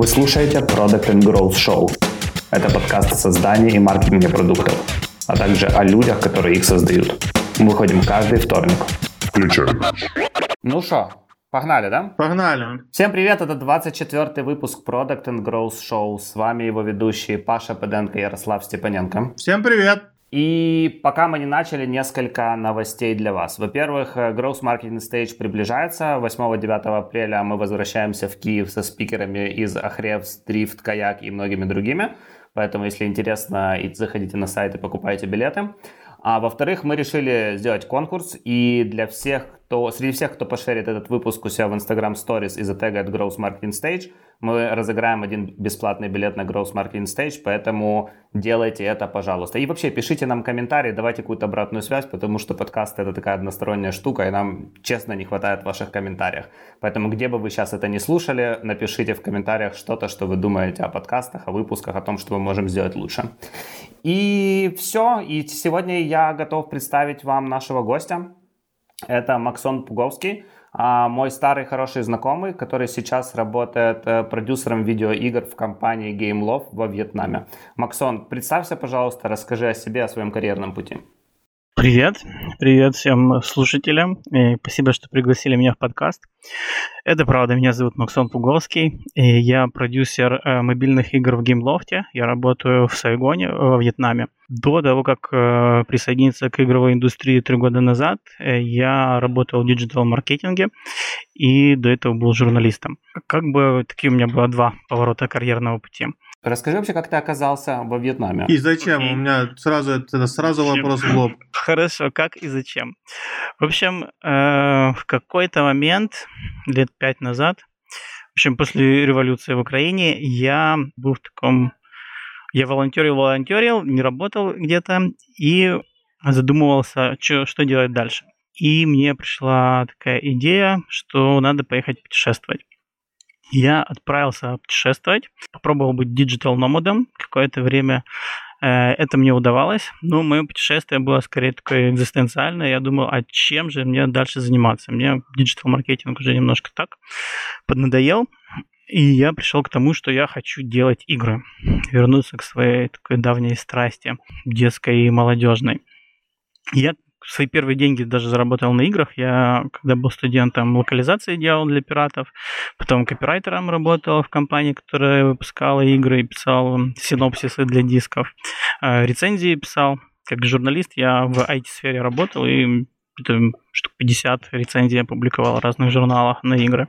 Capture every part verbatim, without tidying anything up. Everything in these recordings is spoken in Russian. Вы слушаете Product and Growth Show. Это подкаст о создании и маркетинге продуктов, а также о людях, которые их создают. Мы выходим каждый вторник. Включаем. Ну что, погнали, да? Погнали. Всем привет, это двадцать четвёртый выпуск Product and Growth Show. С вами его ведущие Паша Педенко и Ярослав Степаненко. Всем привет. И пока мы не начали, несколько новостей для вас. Во-первых, Growth Marketing Stage приближается. восьмого-девятого апреля мы возвращаемся в Киев со спикерами из Ahrefs, Drift, Kayak и многими другими. Поэтому, если интересно, заходите на сайт и покупайте билеты. А во-вторых, мы решили сделать конкурс. И для всех, кто, среди всех, кто пошерит этот выпуск у себя в Instagram Stories и затегает Growth Marketing Stage, мы разыграем один бесплатный билет на Growth Marketing Stage, поэтому делайте это, пожалуйста. И вообще пишите нам комментарии, давайте какую-то обратную связь, потому что подкаст — это такая односторонняя штука, и нам, честно, не хватает ваших комментариев. Поэтому где бы вы сейчас это не слушали, напишите в комментариях что-то, что вы думаете о подкастах, о выпусках, о том, что мы можем сделать лучше. И все. И сегодня я готов представить вам нашего гостя. Это Максон Пуговский. Мой старый хороший знакомый, который сейчас работает продюсером видеоигр в компании Game Love во Вьетнаме. Максон, представься, пожалуйста, расскажи о себе, о своем карьерном пути. Привет, привет всем слушателям. И спасибо, что пригласили меня в подкаст. Это правда, меня зовут Максон Пуговский. И я продюсер э, мобильных игр в Gameloft. Я работаю в Сайгоне, во Вьетнаме. До того, как э, присоединиться к игровой индустрии три года назад, э, я работал в диджитал-маркетинге и до этого был журналистом. Как бы такие у меня было два поворота карьерного пути. Расскажи вообще, как ты оказался во Вьетнаме. И зачем? И... У меня сразу, это, сразу вопрос в лоб. Хорошо, как и зачем? В общем, э, в какой-то момент, лет пять назад, в общем, после революции в Украине, я был в таком... Я волонтерил-волонтерил, не работал где-то и задумывался, что, что делать дальше. И мне пришла такая идея, что надо поехать путешествовать. Я отправился путешествовать, попробовал быть диджитал-номадом какое-то время. Это мне удавалось, но мое путешествие было скорее такое экзистенциальное. Я думал, а чем же мне дальше заниматься? Мне диджитал-маркетинг уже немножко так поднадоел, и я пришел к тому, что я хочу делать игры, вернуться к своей такой давней страсти, детской и молодежной. Я свои первые деньги даже заработал на играх. Я, когда был студентом, локализации делал для пиратов, потом копирайтером работал в компании, которая выпускала игры, писал синопсисы для дисков, рецензии писал. Как журналист я в ай ти-сфере работал и штук пятьдесят рецензий опубликовал в разных журналах на игры.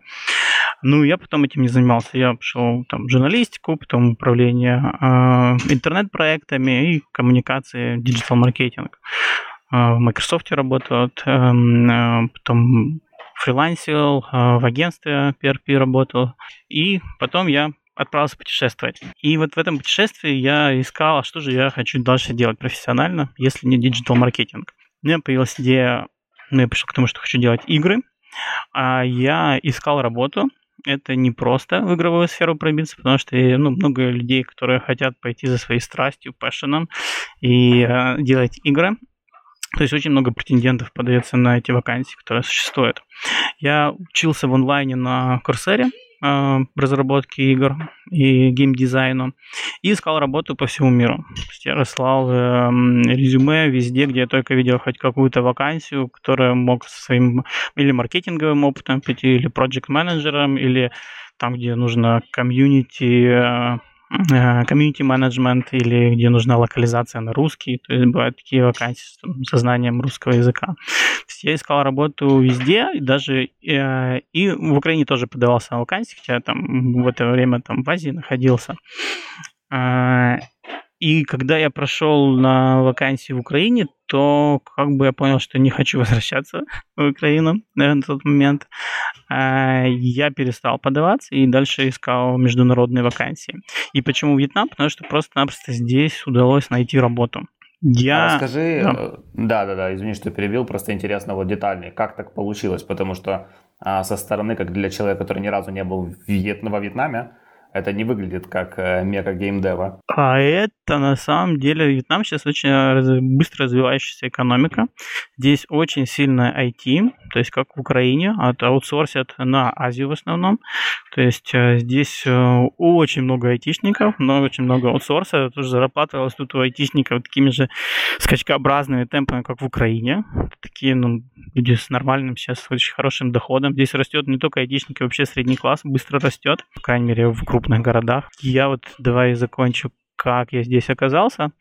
Ну, я потом этим не занимался. Я пошел там в журналистику, потом управление э, интернет-проектами и коммуникации, диджитал-маркетинг. В Microsoft работал, потом фрилансил, в агентстве пи ар пи работал, и потом я отправился путешествовать. И вот в этом путешествии я искал, что же я хочу дальше делать профессионально, если не диджитал-маркетинг. У меня появилась идея, ну, я пришел к тому, что хочу делать игры, а я искал работу. Это не просто в игровую сферу пробиться, потому что ну, много людей, которые хотят пойти за своей страстью, пэшеном и э, делать игры. То есть очень много претендентов подается на эти вакансии, которые существуют. Я учился в онлайне на Coursera э, разработке игр и геймдизайну и искал работу по всему миру. То есть я расслал э, резюме везде, где я только видел хоть какую-то вакансию, которая мог со своим или маркетинговым опытом прийти, или проджект-менеджером, или там, где нужно комьюнити... Э, комьюнити-менеджмент или где нужна локализация на русский. То есть бывают такие вакансии с, там, со знанием русского языка. То есть я искал работу везде, даже э, и в Украине тоже подавался на вакансии, хотя я там в это время там, в Азии находился. Э, и когда я прошел на вакансии в Украине, то как бы я понял, что не хочу возвращаться в Украину, наверное, на тот момент. Я перестал подаваться и дальше искал международные вакансии. И почему Вьетнам? Потому что просто-напросто здесь удалось найти работу. Я... А расскажи, да-да-да, извини, что перебил, просто интересно вот детальнее, как так получилось, потому что а, со стороны, как для человека, который ни разу не был в Вьет... во Вьетнаме, это не выглядит как мега геймдева. А это это на самом деле Вьетнам сейчас очень быстро развивающаяся экономика. Здесь очень сильное ай ти, то есть как в Украине, аутсорсят на Азию в основном. То есть здесь очень много айтишников, но очень много аутсорса. Тоже зарабатывалось тут у айтишников такими же скачкообразными темпами, как в Украине. Такие ну, люди с нормальным сейчас очень хорошим доходом. Здесь растет не только айтишники, вообще средний класс быстро растет, по крайней мере в крупных городах. Я вот давай закончу, как я здесь оказался,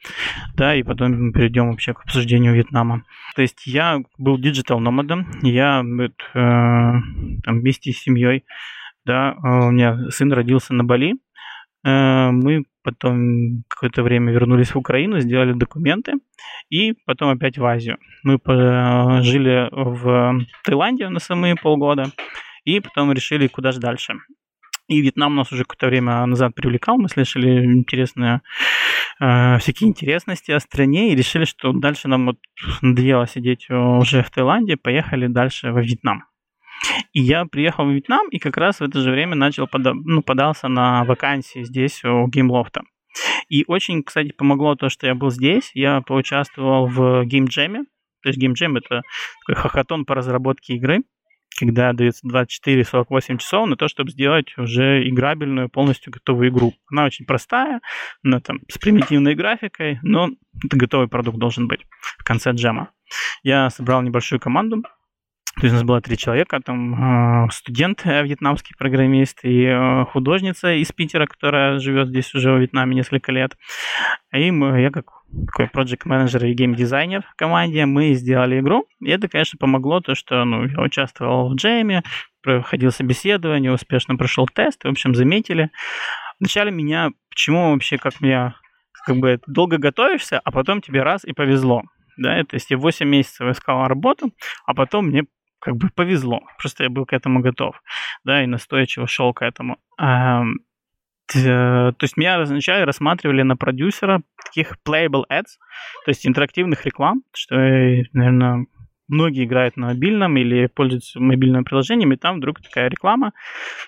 да, и потом мы перейдем вообще к обсуждению Вьетнама. То есть я был диджитал-номадом, я э, там, вместе с семьей, да, у меня сын родился на Бали, э, мы потом какое-то время вернулись в Украину, сделали документы, и потом опять в Азию. Мы жили в Таиланде на самые полгода, и потом решили, куда же дальше. И Вьетнам нас уже какое-то время назад привлекал, мы слышали интересные, э, всякие интересности о стране и решили, что дальше нам вот надоело сидеть уже в Таиланде, поехали дальше во Вьетнам. И я приехал в Вьетнам и как раз в это же время начал пода- ну, подался на вакансии здесь у Gameloft. И очень, кстати, помогло то, что я был здесь, я поучаствовал в геймджеме, то есть геймджем это такой хакатон по разработке игры, когда дается двадцать четыре сорок восемь часов на то, чтобы сделать уже играбельную, полностью готовую игру. Она очень простая, она там с примитивной графикой, но это готовый продукт должен быть в конце джема. Я собрал небольшую команду, то есть у нас было три человека, там студент вьетнамский программист и художница из Питера, которая живет здесь уже в Вьетнаме несколько лет. И мы, я как такой проджект-менеджер и гейм-дизайнер в команде, мы сделали игру. И это, конечно, помогло, то, что ну, я участвовал в джеме, проходил собеседование, успешно прошел тест, в общем, заметили. Вначале меня, почему вообще, как меня, как бы долго готовишься, а потом тебе раз и повезло. Да, то есть я восемь месяцев искал работу, а потом мне как бы повезло, просто я был к этому готов, да, и настойчиво шел к этому. А, то есть меня изначально рассматривали на продюсера таких playable ads, то есть интерактивных реклам, что, наверное, многие играют на мобильном или пользуются мобильными приложениями, и там вдруг такая реклама,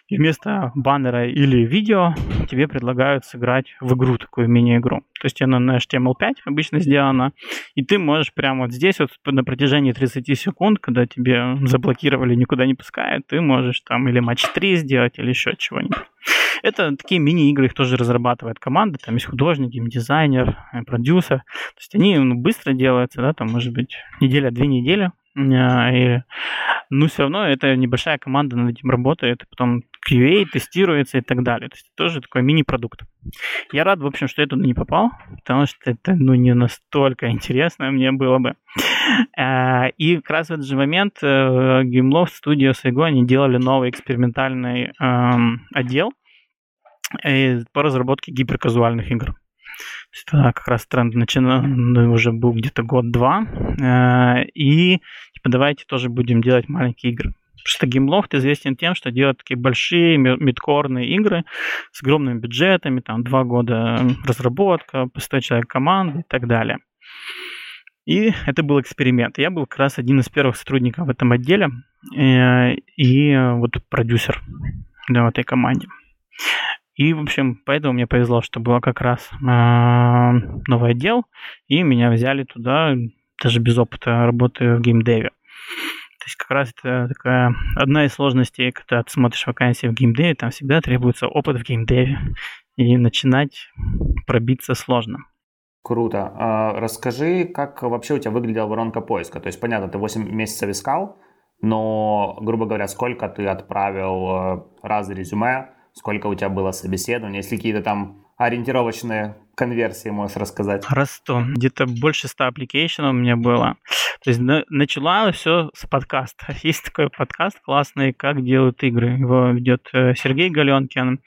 и вместо баннера или видео тебе предлагают сыграть в игру, такую мини-игру. То есть она на эйч ти эм эл пять обычно сделана, и ты можешь прямо вот здесь вот на протяжении тридцати секунд, когда тебе заблокировали, никуда не пускают, ты можешь там или матч три сделать, или еще чего-нибудь. Это такие мини-игры, их тоже разрабатывает команда, там есть художник, геймдизайнер, продюсер, то есть они ну, быстро делаются, да, там может быть неделя-две недели, и, но все равно это небольшая команда над этим работает, потом кью эй тестируется и так далее, то есть это тоже такой мини-продукт. Я рад, в общем, что я туда не попал, потому что это ну, не настолько интересно мне было бы. И как раз в этот же момент Gameloft Studios и Сайгон, они делали новый экспериментальный эм, отдел по разработке гиперказуальных игр. То есть, тогда как раз тренд начинал, ну, уже был где-то год-два, э, и типа, давайте тоже будем делать маленькие игры. Потому что Gameloft известен тем, что делают такие большие мидкорные игры с огромными бюджетами, там два года разработка, по сто человек команды и так далее. И это был эксперимент. Я был как раз один из первых сотрудников в этом отделе э, и вот продюсер да, в этой команде. И, в общем, поэтому мне повезло, что было как раз э, новый отдел, и меня взяли туда, даже без опыта работы в геймдеве. То есть как раз это такая одна из сложностей, когда ты смотришь вакансии в геймдеве, там всегда требуется опыт в геймдеве, и начинать пробиться сложно. Круто. А расскажи, как вообще у тебя выглядела воронка поиска? То есть, понятно, ты восемь месяцев искал, но, грубо говоря, сколько ты отправил раз резюме, сколько у тебя было собеседований, если какие-то там ориентировочные конверсии можешь рассказать? Раз сто. Где-то больше ста аппликейшенов у меня было. То есть началось все с подкаста. Есть такой подкаст классный «Как делают игры». Его ведет Сергей Гальёнкин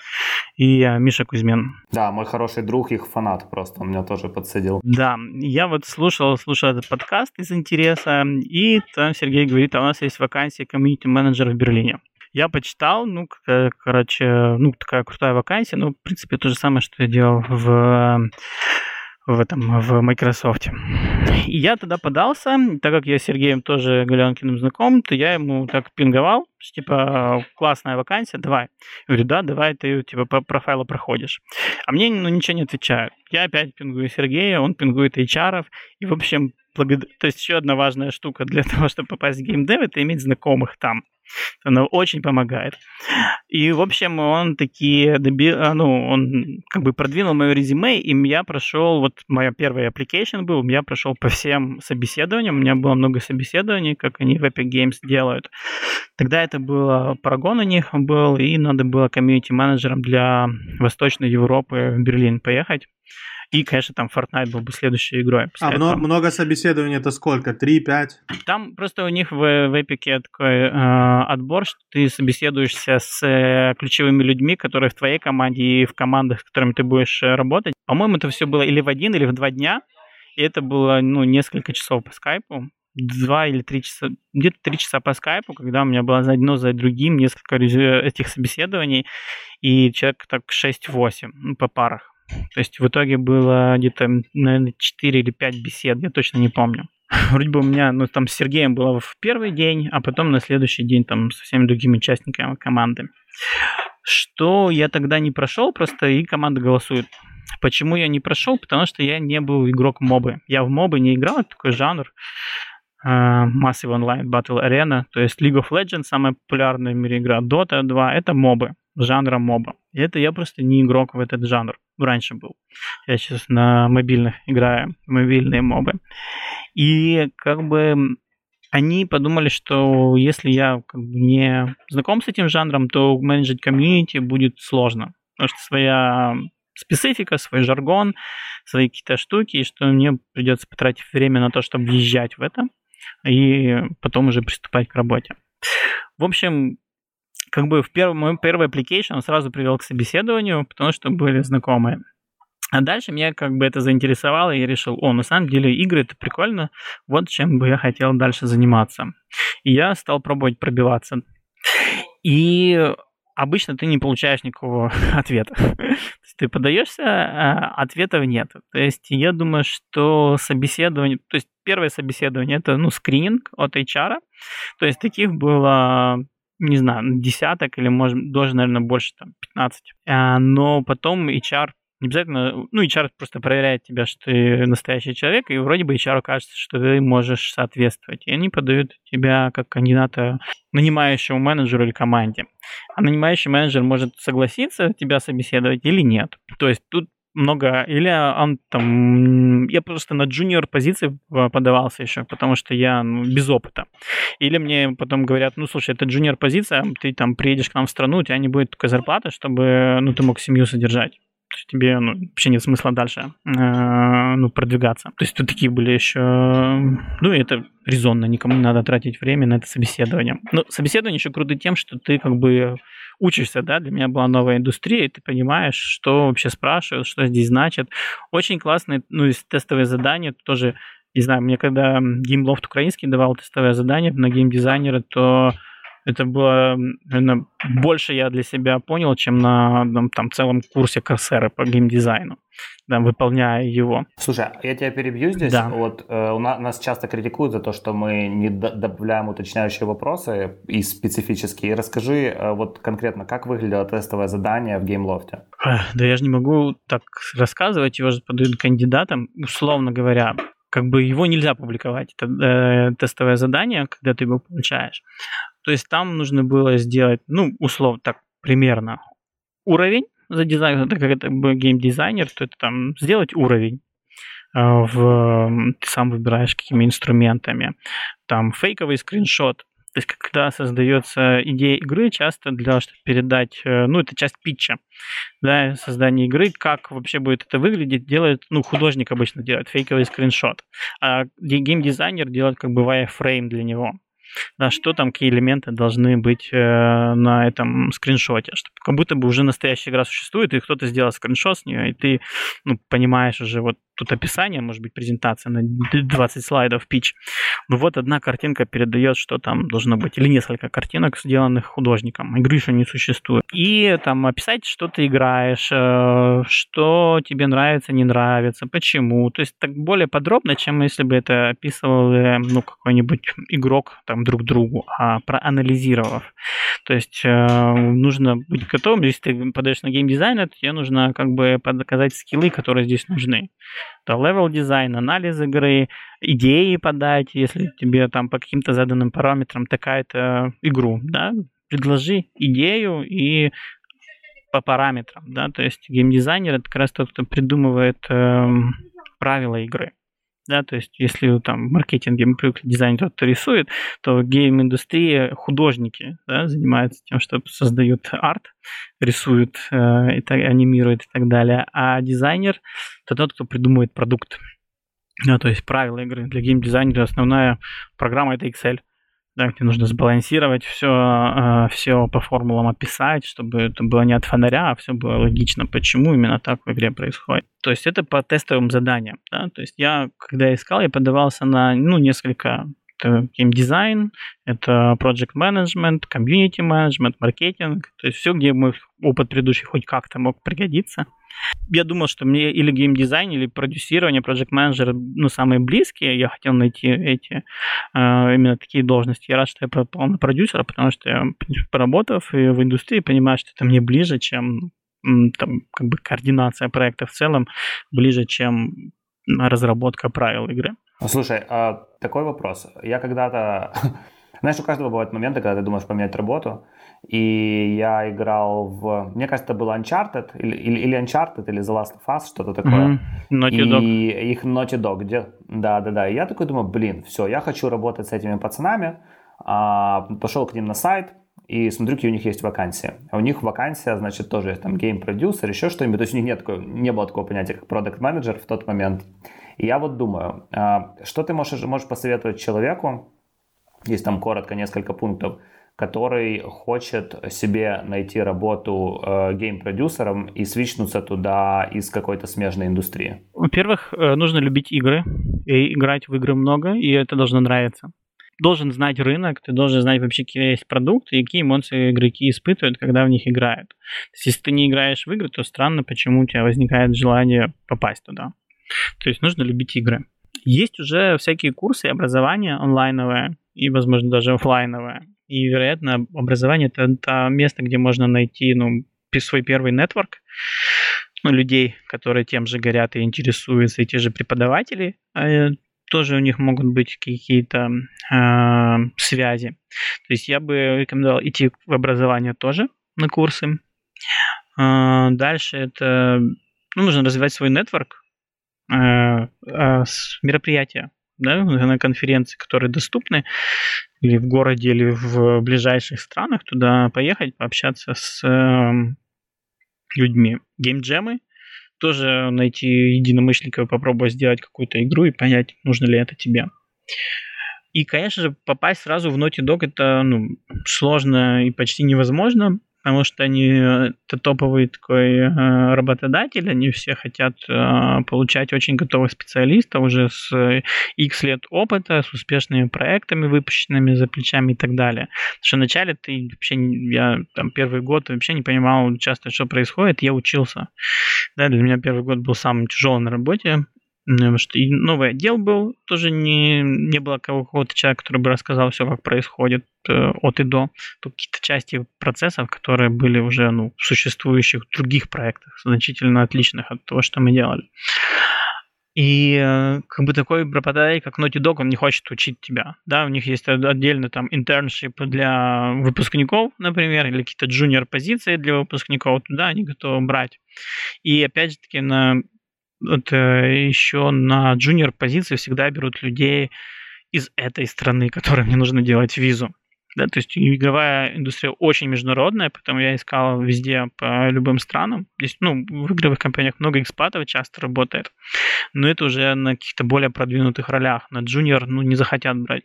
и Миша Кузьмин. Да, мой хороший друг, их фанат просто, он меня тоже подсадил. Да, я вот слушал, слушал этот подкаст из интереса, и там Сергей говорит, а у нас есть вакансия комьюнити-менеджера в Берлине. Я почитал, ну, короче, ну, такая крутая вакансия, ну, в принципе, то же самое, что я делал в в этом, в Microsoft. И я тогда подался, так как я с Сергеем тоже Гальёнкиным знаком, то я ему так пинговал, что, типа, классная вакансия, давай. Я говорю, да, давай, ты, типа, по профайлу проходишь. А мне, ну, ничего не отвечают. Я опять пингую Сергея, он пингует эйч ар-ов, и, в общем, благод... то есть еще одна важная штука для того, чтобы попасть в геймдев, это иметь знакомых там. Она очень помогает. И, в общем, он такие доби... ну, он как бы продвинул мое резюме, и я прошел, вот моя первая application был, я прошел по всем собеседованиям, у меня было много собеседований, как они в Epic Games делают. Тогда это было, Парагон у них был, и надо было комьюнити-менеджером для Восточной Европы в Берлин поехать. И, конечно, там Fortnite был бы следующей игрой. А много, много собеседований это сколько? Три, пять? Там просто у них в, в Эпике такой э, отбор, что ты собеседуешься с ключевыми людьми, которые в твоей команде и в командах, с которыми ты будешь работать. По-моему, это все было или в один, или в два дня. И это было, ну, несколько часов по скайпу. Два или три часа, где-то три часа по скайпу, когда у меня было за одно, за другим несколько этих собеседований. И человек так шесть-восемь, ну, по парах. То есть в итоге было где-то, наверное, четыре или пять бесед, я точно не помню. Вроде бы у меня, ну, там с Сергеем было в первый день, а потом на следующий день там со всеми другими участниками команды. Что я тогда не прошел, просто и команда голосует. Почему я не прошел? Потому что я не был игрок мобы. Я в мобы не играл, это такой жанр. Uh, Massive Online Battle Arena, то есть League of Legends, самая популярная в мире игра, Dota два, это мобы, жанра моба. И это я просто не игрок в этот жанр, раньше был. Я сейчас на мобильных играю, мобильные мобы. И как бы они подумали, что если я как бы не знаком с этим жанром, то менеджить комьюнити будет сложно, потому что своя... специфика, свой жаргон, свои какие-то штуки, и что мне придется потратить время на то, чтобы въезжать в это, и потом уже приступать к работе. В общем, как бы в первый, мой первый application сразу привел к собеседованию, потому что были знакомые. А дальше меня как бы это заинтересовало, и я решил, о, на самом деле игры это прикольно, вот чем бы я хотел дальше заниматься. И я стал пробовать пробиваться. И... обычно ты не получаешь никакого ответа. Ты подаешься, ответов нет. То есть я думаю, что собеседование... То есть первое собеседование — это, ну, скрининг от эйч ар. То есть таких было, не знаю, десяток или, может, даже, наверное, больше, там, пятнадцать. Но потом эйч ар не обязательно... Ну, эйч ар просто проверяет тебя, что ты настоящий человек, и вроде бы эйч ар кажется, что ты можешь соответствовать. И они подают тебя как кандидата... нанимающему менеджеру или команде. А нанимающий менеджер может согласиться тебя собеседовать или нет. То есть тут много... Или он там... Я просто на джуниор позиции подавался еще, потому что я, ну, без опыта. Или мне потом говорят, ну, слушай, это джуниор позиция, ты там приедешь к нам в страну, у тебя не будет такой зарплаты, чтобы, ну, ты мог семью содержать. То есть тебе, ну, вообще нет смысла дальше э, ну, продвигаться. То есть тут такие были еще... Ну, это резонно, никому не надо тратить время на это собеседование. Но собеседование еще круто тем, что ты как бы учишься, да, для меня была новая индустрия, и ты понимаешь, что вообще спрашивают, что здесь значит. Очень классные, ну, тестовые задания, тоже, не знаю, мне когда Gameloft украинский давал тестовое задание на геймдизайнера, то... Это было, наверное, больше я для себя понял, чем на там, целом курсе Coursera по геймдизайну, да, выполняя его. Слушай, я тебя перебью здесь. Да. Вот, э, у нас, нас часто критикуют за то, что мы не до- добавляем уточняющие вопросы и специфические. Расскажи э, вот конкретно, как выглядело тестовое задание в Gameloft? Да я же не могу так рассказывать, его же подают кандидатам, условно говоря. Как бы его нельзя публиковать, это э, тестовое задание, когда ты его получаешь. То есть там нужно было сделать, ну, условно, так, примерно, уровень за дизайн, так как это геймдизайнер, то это там сделать уровень. Э, в, ты сам выбираешь какими инструментами. Там фейковый скриншот. То есть когда создается идея игры, часто для того, чтобы передать, ну, это часть питча, да, создание игры, как вообще будет это выглядеть, делает, ну, художник обычно делает фейковый скриншот, а геймдизайнер делает как бы wireframe для него, да, что там, какие элементы должны быть э, на этом скриншоте, чтобы как будто бы уже настоящая игра существует, и кто-то сделал скриншот с нее, и ты, ну, понимаешь уже вот тут описание, может быть, презентация на двадцать слайдов, питч. Но вот одна картинка передает, что там должно быть, или несколько картинок, сделанных художником. Игры еще не существует. И там описать, что ты играешь, что тебе нравится, не нравится, почему. То есть так более подробно, чем если бы это описывал ну, какой-нибудь игрок там, друг другу, а проанализировав. То есть нужно быть готовым. Если ты подаешь на геймдизайн, то тебе нужно как бы показать скиллы, которые здесь нужны. Это левел-дизайн, анализ игры, идеи подать, если тебе там по каким-то заданным параметрам такая-то игру, да, предложи идею и по параметрам, да, то есть геймдизайнер — это как раз тот, кто придумывает э, правила игры, да, то есть если там в маркетинге мы привыкли дизайн, тот, кто рисует, то в гейм-индустрии художники, да, занимаются тем, что создают арт, рисуют, э, и так, анимируют и так далее, а дизайнер — это тот, кто придумывает продукт, да, то есть правила игры. Для геймдизайнера основная программа — это Excel. Да, где нужно сбалансировать все, все по формулам описать, чтобы это было не от фонаря, а все было логично, почему именно так в игре происходит. То есть это по тестовым заданиям. Да? То есть я, когда искал, я подавался на ну, несколько... Это геймдизайн, это project management, community management, маркетинг. То есть все, где мой опыт предыдущий хоть как-то мог пригодиться. Я думал, что мне или геймдизайн, или продюсирование, project manager ну, самые близкие. Я хотел найти эти, именно такие должности. Я рад, что я попал на продюсера, потому что я, поработав и в индустрии, понимаю, что это мне ближе, чем там, как бы координация проекта в целом, ближе, чем разработка правил игры. Слушай, такой вопрос. Я когда-то... Знаешь, у каждого бывают моменты, когда ты думаешь поменять работу. И я играл в... Мне кажется, это был Uncharted, или, или Uncharted, или The Last of Us, что-то такое. Mm-hmm. Naughty Dog. И их Naughty Dog. Да-да-да. И я такой думаю, блин, все, я хочу работать с этими пацанами. Пошел к ним на сайт и смотрю, какие у них есть вакансии. А у них вакансия, значит, тоже есть там гейм-продюсер, еще что-нибудь. То есть у них нет такого, не было такого понятия, как продакт-менеджер в тот момент. И я вот думаю, что ты можешь, можешь посоветовать человеку, есть там коротко несколько пунктов, который хочет себе найти работу э, гейм-продюсером и свичнуться туда из какой-то смежной индустрии? Во-первых, нужно любить игры и играть в игры много, и это должно нравиться. Должен знать рынок, ты должен знать вообще, какие есть продукты и какие эмоции игроки испытывают, когда в них играют. То есть, если ты не играешь в игры, то странно, почему у тебя возникает желание попасть туда. То есть нужно любить игры. Есть уже всякие курсы образования онлайновые и, возможно, даже офлайновые. И, вероятно, образование – это то место, где можно найти ну, свой первый нетворк, ну, людей, которые тем же горят и интересуются, и те же преподаватели, а тоже у них могут быть какие-то э, связи. То есть я бы рекомендовал идти в образование тоже на курсы. Э, дальше это ну, нужно развивать свой нетворк, мероприятия, да, на конференции, которые доступны или в городе, или в ближайших странах, туда поехать, пообщаться с людьми. Геймджемы, тоже найти единомышленников, попробовать сделать какую-то игру и понять, нужно ли это тебе. И, конечно же, попасть сразу в Naughty Dog это ну, сложно и почти невозможно, потому что они это топовый такой э, работодатель, они все хотят э, получать очень готовых специалистов уже с X лет опыта, с успешными проектами, выпущенными за плечами и так далее. Потому что вначале ты вообще, я там первый год вообще не понимал часто, что происходит, я учился. Да, для меня первый год был самым тяжелым на работе, потому что и новый отдел был, тоже не, не было какого-то человека, который бы рассказал все, как происходит от и до. Тут какие-то части процессов, которые были уже ну, в существующих других проектах, значительно отличных от того, что мы делали. И как бы такой работодатель, как Naughty Dog, он не хочет учить тебя. Да, у них есть отдельно там интерншип для выпускников, например, или какие-то джуниор-позиции для выпускников, туда они готовы брать. И опять же таки на... Вот, еще на джуниор позиции всегда берут людей из этой страны, которым не нужно делать визу. Да, то есть игровая индустрия очень международная, поэтому я искал везде по любым странам. Здесь, ну, в игровых компаниях много экспатов часто работает, но это уже на каких-то более продвинутых ролях. На джуниор ну, не захотят брать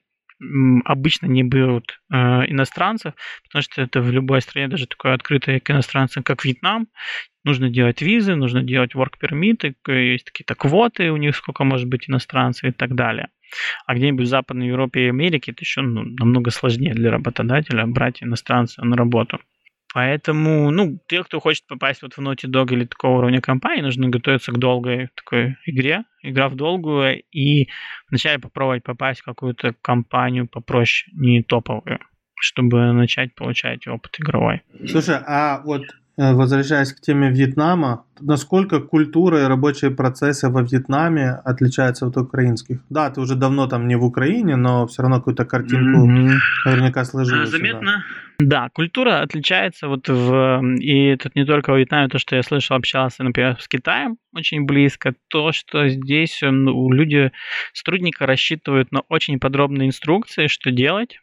обычно не берут э, иностранцев, потому что это в любой стране, даже такой открытой к иностранцам, как Вьетнам, нужно делать визы, нужно делать ворк-пермиты, есть какие-то квоты у них, сколько может быть иностранцев и так далее. А где-нибудь в Западной Европе и Америке это еще ну, намного сложнее для работодателя брать иностранца на работу. Поэтому, ну, те, кто хочет попасть вот в Naughty Dog или такого уровня компании, нужно готовиться к долгой такой игре, игра в долгую, и вначале попробовать попасть в какую-то компанию попроще, не топовую, чтобы начать получать опыт игровой. Слушай, а вот возвращаясь к теме Вьетнама, насколько культура и рабочие процессы во Вьетнаме отличаются от украинских? Да, ты уже давно там не в Украине, но все равно какую-то картинку mm-hmm. наверняка сложилась. Заметно. Да. да, культура отличается. Вот в, и тут не только во Вьетнаме, то, что я слышал, общался, например, с Китаем очень близко, то, что здесь ну, люди, сотрудника рассчитывают на очень подробные инструкции, что делать.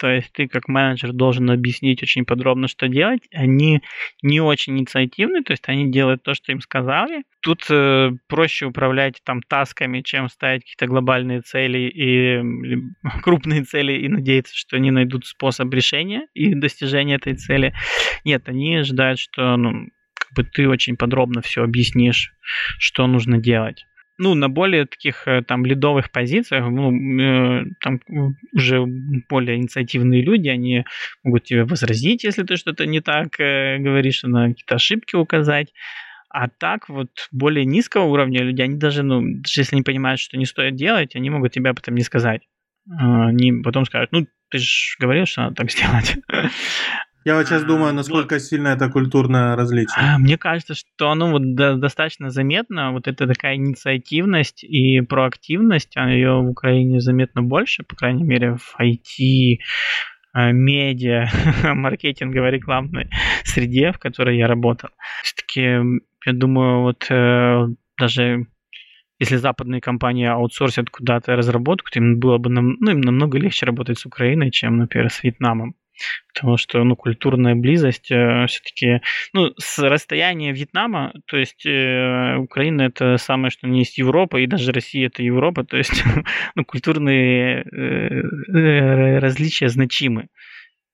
То есть ты как менеджер должен объяснить очень подробно, что делать. Они не очень инициативны, то есть они делают то, что им сказали. Тут э, проще управлять там тасками, чем ставить какие-то глобальные цели и крупные цели и надеяться, что они найдут способ решения и достижения этой цели. Нет, они ожидают, что ну, как бы ты очень подробно все объяснишь, что нужно делать. Ну, на более таких там лидовых позициях, ну, э, там уже более инициативные люди, они могут тебе возразить, если ты что-то не так э, говоришь, на какие-то ошибки указать. А так вот более низкого уровня люди, они даже, ну, даже если не понимают, что не стоит делать, они могут тебе об этом не сказать. Они потом скажут, ну, ты же говорил, что надо так сделать. Я вот сейчас думаю, насколько вот. Сильно это культурное различие. Мне кажется, что оно вот достаточно заметно. Вот это такая инициативность и проактивность, ее в Украине заметно больше, по крайней мере, в ай ти, медиа, маркетинговой, рекламной среде, в которой я работал. Все-таки, я думаю, вот даже если западные компании аутсорсят куда-то разработку, то им было бы нам, ну, им намного легче работать с Украиной, чем, например, с Вьетнамом. Потому что, ну, культурная близость э, все-таки... Ну, с расстояния Вьетнама, то есть э, Украина это самое, что не есть Европа, и даже Россия это Европа, то есть ну, культурные э, различия значимы.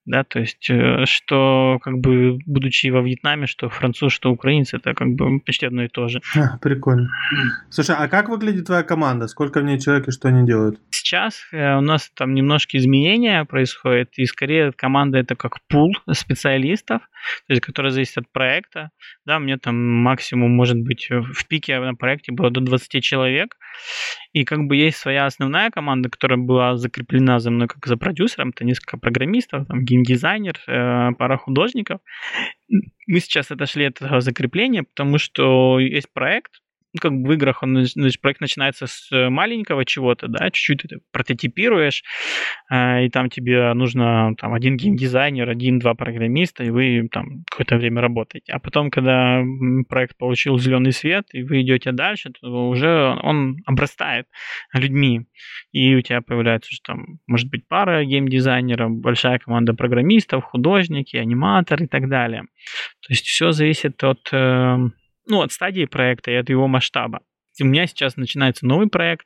Да, то есть, э, что, как бы, будучи во Вьетнаме, что француз, что украинец, это, как бы, почти одно и то же. А, прикольно. Слушай, а как выглядит твоя команда? Сколько в ней человек и что они делают? Сейчас у нас там немножко изменения происходят, и скорее команда это как пул специалистов, то есть, которые зависят от проекта. Да, мне там максимум, может быть, в пике на проекте было до двадцати человек, и как бы есть своя основная команда, которая была закреплена за мной как за продюсером, это несколько программистов, там, геймдизайнер, э, пара художников. Мы сейчас отошли от этого закрепления, потому что есть проект, как бы в играх он, значит, проект начинается с маленького чего-то, да, чуть-чуть ты прототипируешь, э, и там тебе нужно там, один геймдизайнер, один-два программиста, и вы там какое-то время работаете. А потом, когда проект получил зеленый свет, и вы идете дальше, то уже он обрастает людьми, и у тебя появляется уже там, может быть, пара геймдизайнеров, большая команда программистов, художники, аниматор и так далее. То есть все зависит от... Э, Ну, от стадии проекта и от его масштаба. У меня сейчас начинается новый проект,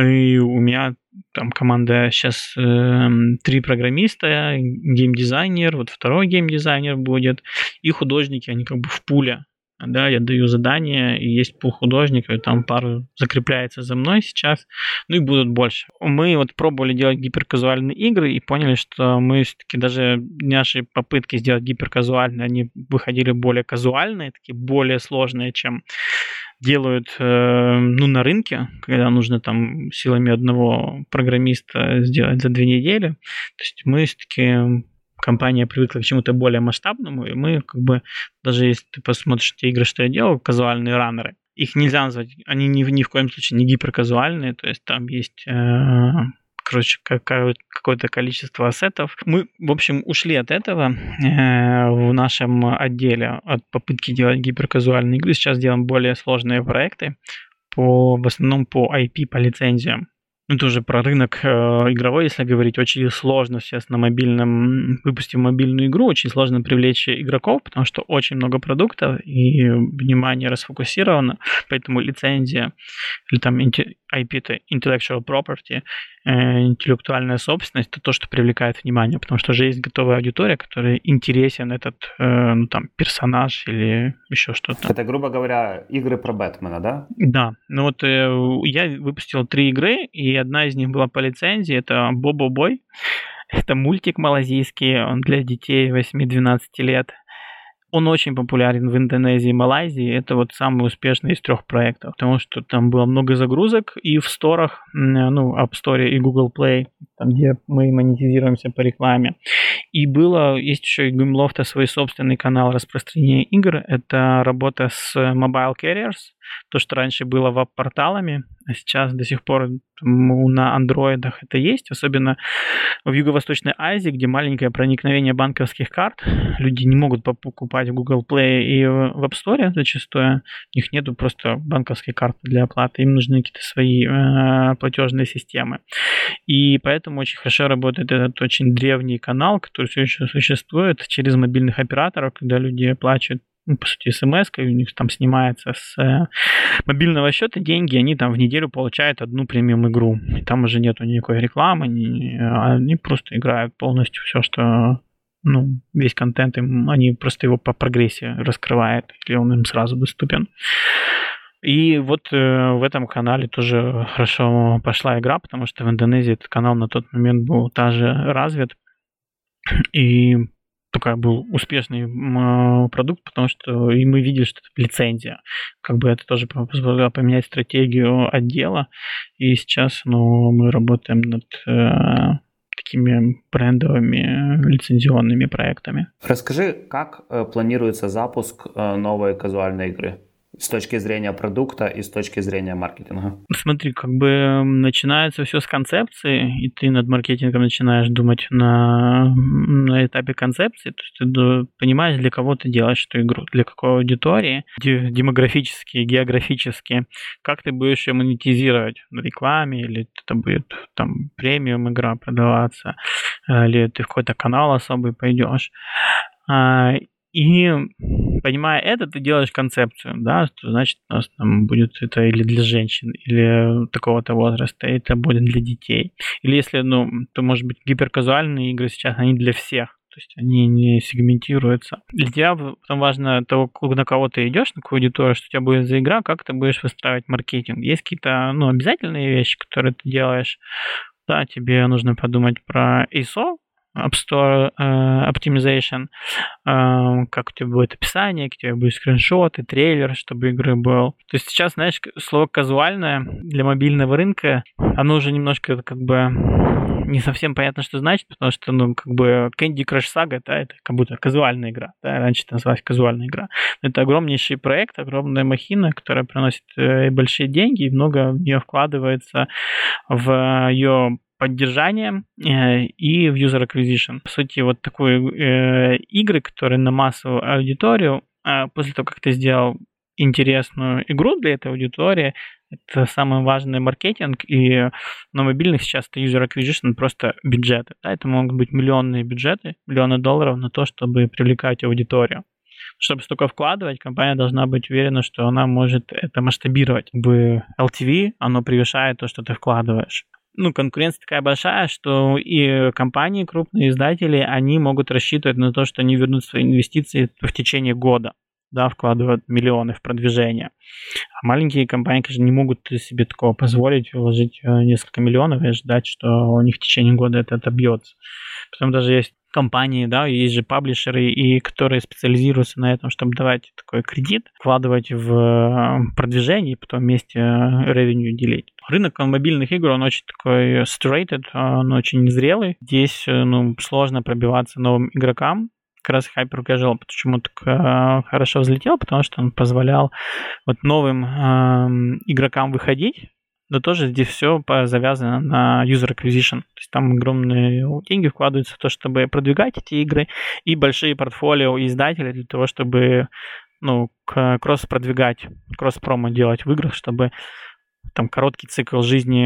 и у меня там команда сейчас э, три программиста, геймдизайнер, вот второй геймдизайнер будет, и художники, они как бы в пуле. Да, я даю задание, и есть пул художников, и там пару закрепляется за мной сейчас, ну и будут больше. Мы вот пробовали делать гиперказуальные игры и поняли, что мы все-таки даже наши попытки сделать гиперказуальные, они выходили более казуальные, такие более сложные, чем делают ну, на рынке, когда нужно там силами одного программиста сделать за две недели. То есть мы все-таки... Компания привыкла к чему-то более масштабному, и мы как бы, даже если ты посмотришь те игры, что я делал, казуальные раннеры, их нельзя назвать, они ни, ни в коем случае не гиперказуальные, то есть там есть, э, короче, какое- какое-то количество ассетов. Мы, в общем, ушли от этого э, в нашем отделе, от попытки делать гиперказуальные игры, сейчас делаем более сложные проекты, по, в основном по ай пи, по лицензиям. Ну, тоже про рынок э, игровой, если говорить, очень сложно сейчас на мобильном, выпустив мобильную игру, очень сложно привлечь игроков, потому что очень много продуктов, и внимание расфокусировано, поэтому лицензия или там ай пи – это intellectual property, интеллектуальная собственность, это то, что привлекает внимание, потому что же есть готовая аудитория, которой интересен этот ну, там, персонаж или еще что-то. Это, грубо говоря, игры про Бэтмена, да? Да. Ну вот я выпустил три игры, и одна из них была по лицензии, это «Бобо Бой». Это мультик малазийский, он для детей восьми-двенадцати лет. Он очень популярен в Индонезии и Малайзии. Это вот самый успешный из трех проектов, потому что там было много загрузок, и в сторах, ну, App Store и Google Play, там, где мы монетизируемся по рекламе. И было, есть еще и Gameloft, свой собственный канал распространения игр. Это работа с Mobile Carriers, то, что раньше было веб-порталами, а сейчас до сих пор на андроидах это есть, особенно в Юго-Восточной Азии, где маленькое проникновение банковских карт, люди не могут покупать в Google Play и в App Store зачастую, у них нету просто банковской карты для оплаты, им нужны какие-то свои э, платежные системы. И поэтому очень хорошо работает этот очень древний канал, который все еще существует, через мобильных операторов, когда люди оплачивают, ну, по сути, смс-кой, у них там снимается с э, мобильного счета деньги, они там в неделю получают одну премиум игру. И там уже нету никакой рекламы, они, они просто играют полностью все, что, ну, весь контент, им, они просто его по прогрессии раскрывают, или он им сразу доступен. И вот э, в этом канале тоже хорошо пошла игра, потому что в Индонезии этот канал на тот момент был даже развит, и такой был успешный э, продукт, потому что и мы видели, что это лицензия. Как бы это тоже позволило поменять стратегию отдела. И сейчас, ну, мы работаем над э, такими брендовыми лицензионными проектами. Расскажи, как э, планируется запуск э, новой казуальной игры? С точки зрения продукта и с точки зрения маркетинга. Смотри, как бы начинается все с концепции, и ты над маркетингом начинаешь думать на, на этапе концепции. То есть ты понимаешь, для кого ты делаешь эту игру, для какой аудитории, демографически, географически, как ты будешь ее монетизировать на рекламе, или это будет там премиум игра продаваться, или ты в какой-то канал особый пойдешь. И, понимая это, ты делаешь концепцию, да, что, значит, у нас там будет это или для женщин, или такого-то возраста, это будет для детей. Или если, ну, то, может быть, гиперказуальные игры сейчас, они для всех. То есть они не сегментируются. Для тебя потом важно того, на кого ты идешь, на какую аудиторию, что у тебя будет за игра, как ты будешь выстраивать маркетинг. Есть какие-то, ну, обязательные вещи, которые ты делаешь. Да, тебе нужно подумать про ай эс о, App Store uh, Optimization, uh, как у тебя будет описание, как у тебя будут скриншоты, трейлер, чтобы игры был. То есть сейчас, знаешь, слово «казуальное» для мобильного рынка, оно уже немножко как бы не совсем понятно, что значит, потому что, ну, как бы Candy Crush Saga, да, это как будто казуальная игра, да, раньше это называлась казуальная игра. Но это огромнейший проект, огромная махина, которая приносит э, большие деньги, и много в нее вкладывается в ее поддержанием э, и в user acquisition. По сути, вот такие э, игры, которые на массовую аудиторию, э, после того, как ты сделал интересную игру для этой аудитории, это самый важный маркетинг, и на мобильных сейчас это user acquisition, просто бюджеты. Да, это могут быть миллионные бюджеты, миллионы долларов на то, чтобы привлекать аудиторию. Чтобы столько вкладывать, компания должна быть уверена, что она может это масштабировать. эл ти ви, оно превышает то, что ты вкладываешь. Ну, конкуренция такая большая, что и компании, крупные издатели, они могут рассчитывать на то, что они вернут свои инвестиции в течение года, да, вкладывают миллионы в продвижение. А маленькие компании, конечно, не могут себе такого позволить, вложить несколько миллионов и ждать, что у них в течение года это отобьется. Потом даже есть компании, да, есть же паблишеры, и которые специализируются на этом, чтобы давать такой кредит, вкладывать в продвижение и потом вместе ревенью делить. Рынок мобильных игр, он очень такой saturated, он очень зрелый. Здесь, ну, сложно пробиваться новым игрокам. Как раз Hyper Casual почему так хорошо взлетел, потому что он позволял вот новым э, игрокам выходить. Да, тоже здесь все завязано на user acquisition. То есть там огромные деньги вкладываются в то, чтобы продвигать эти игры, и большие портфолио издателей для того, чтобы, ну, кросс-продвигать, кросс-промо делать в играх, чтобы там короткий цикл жизни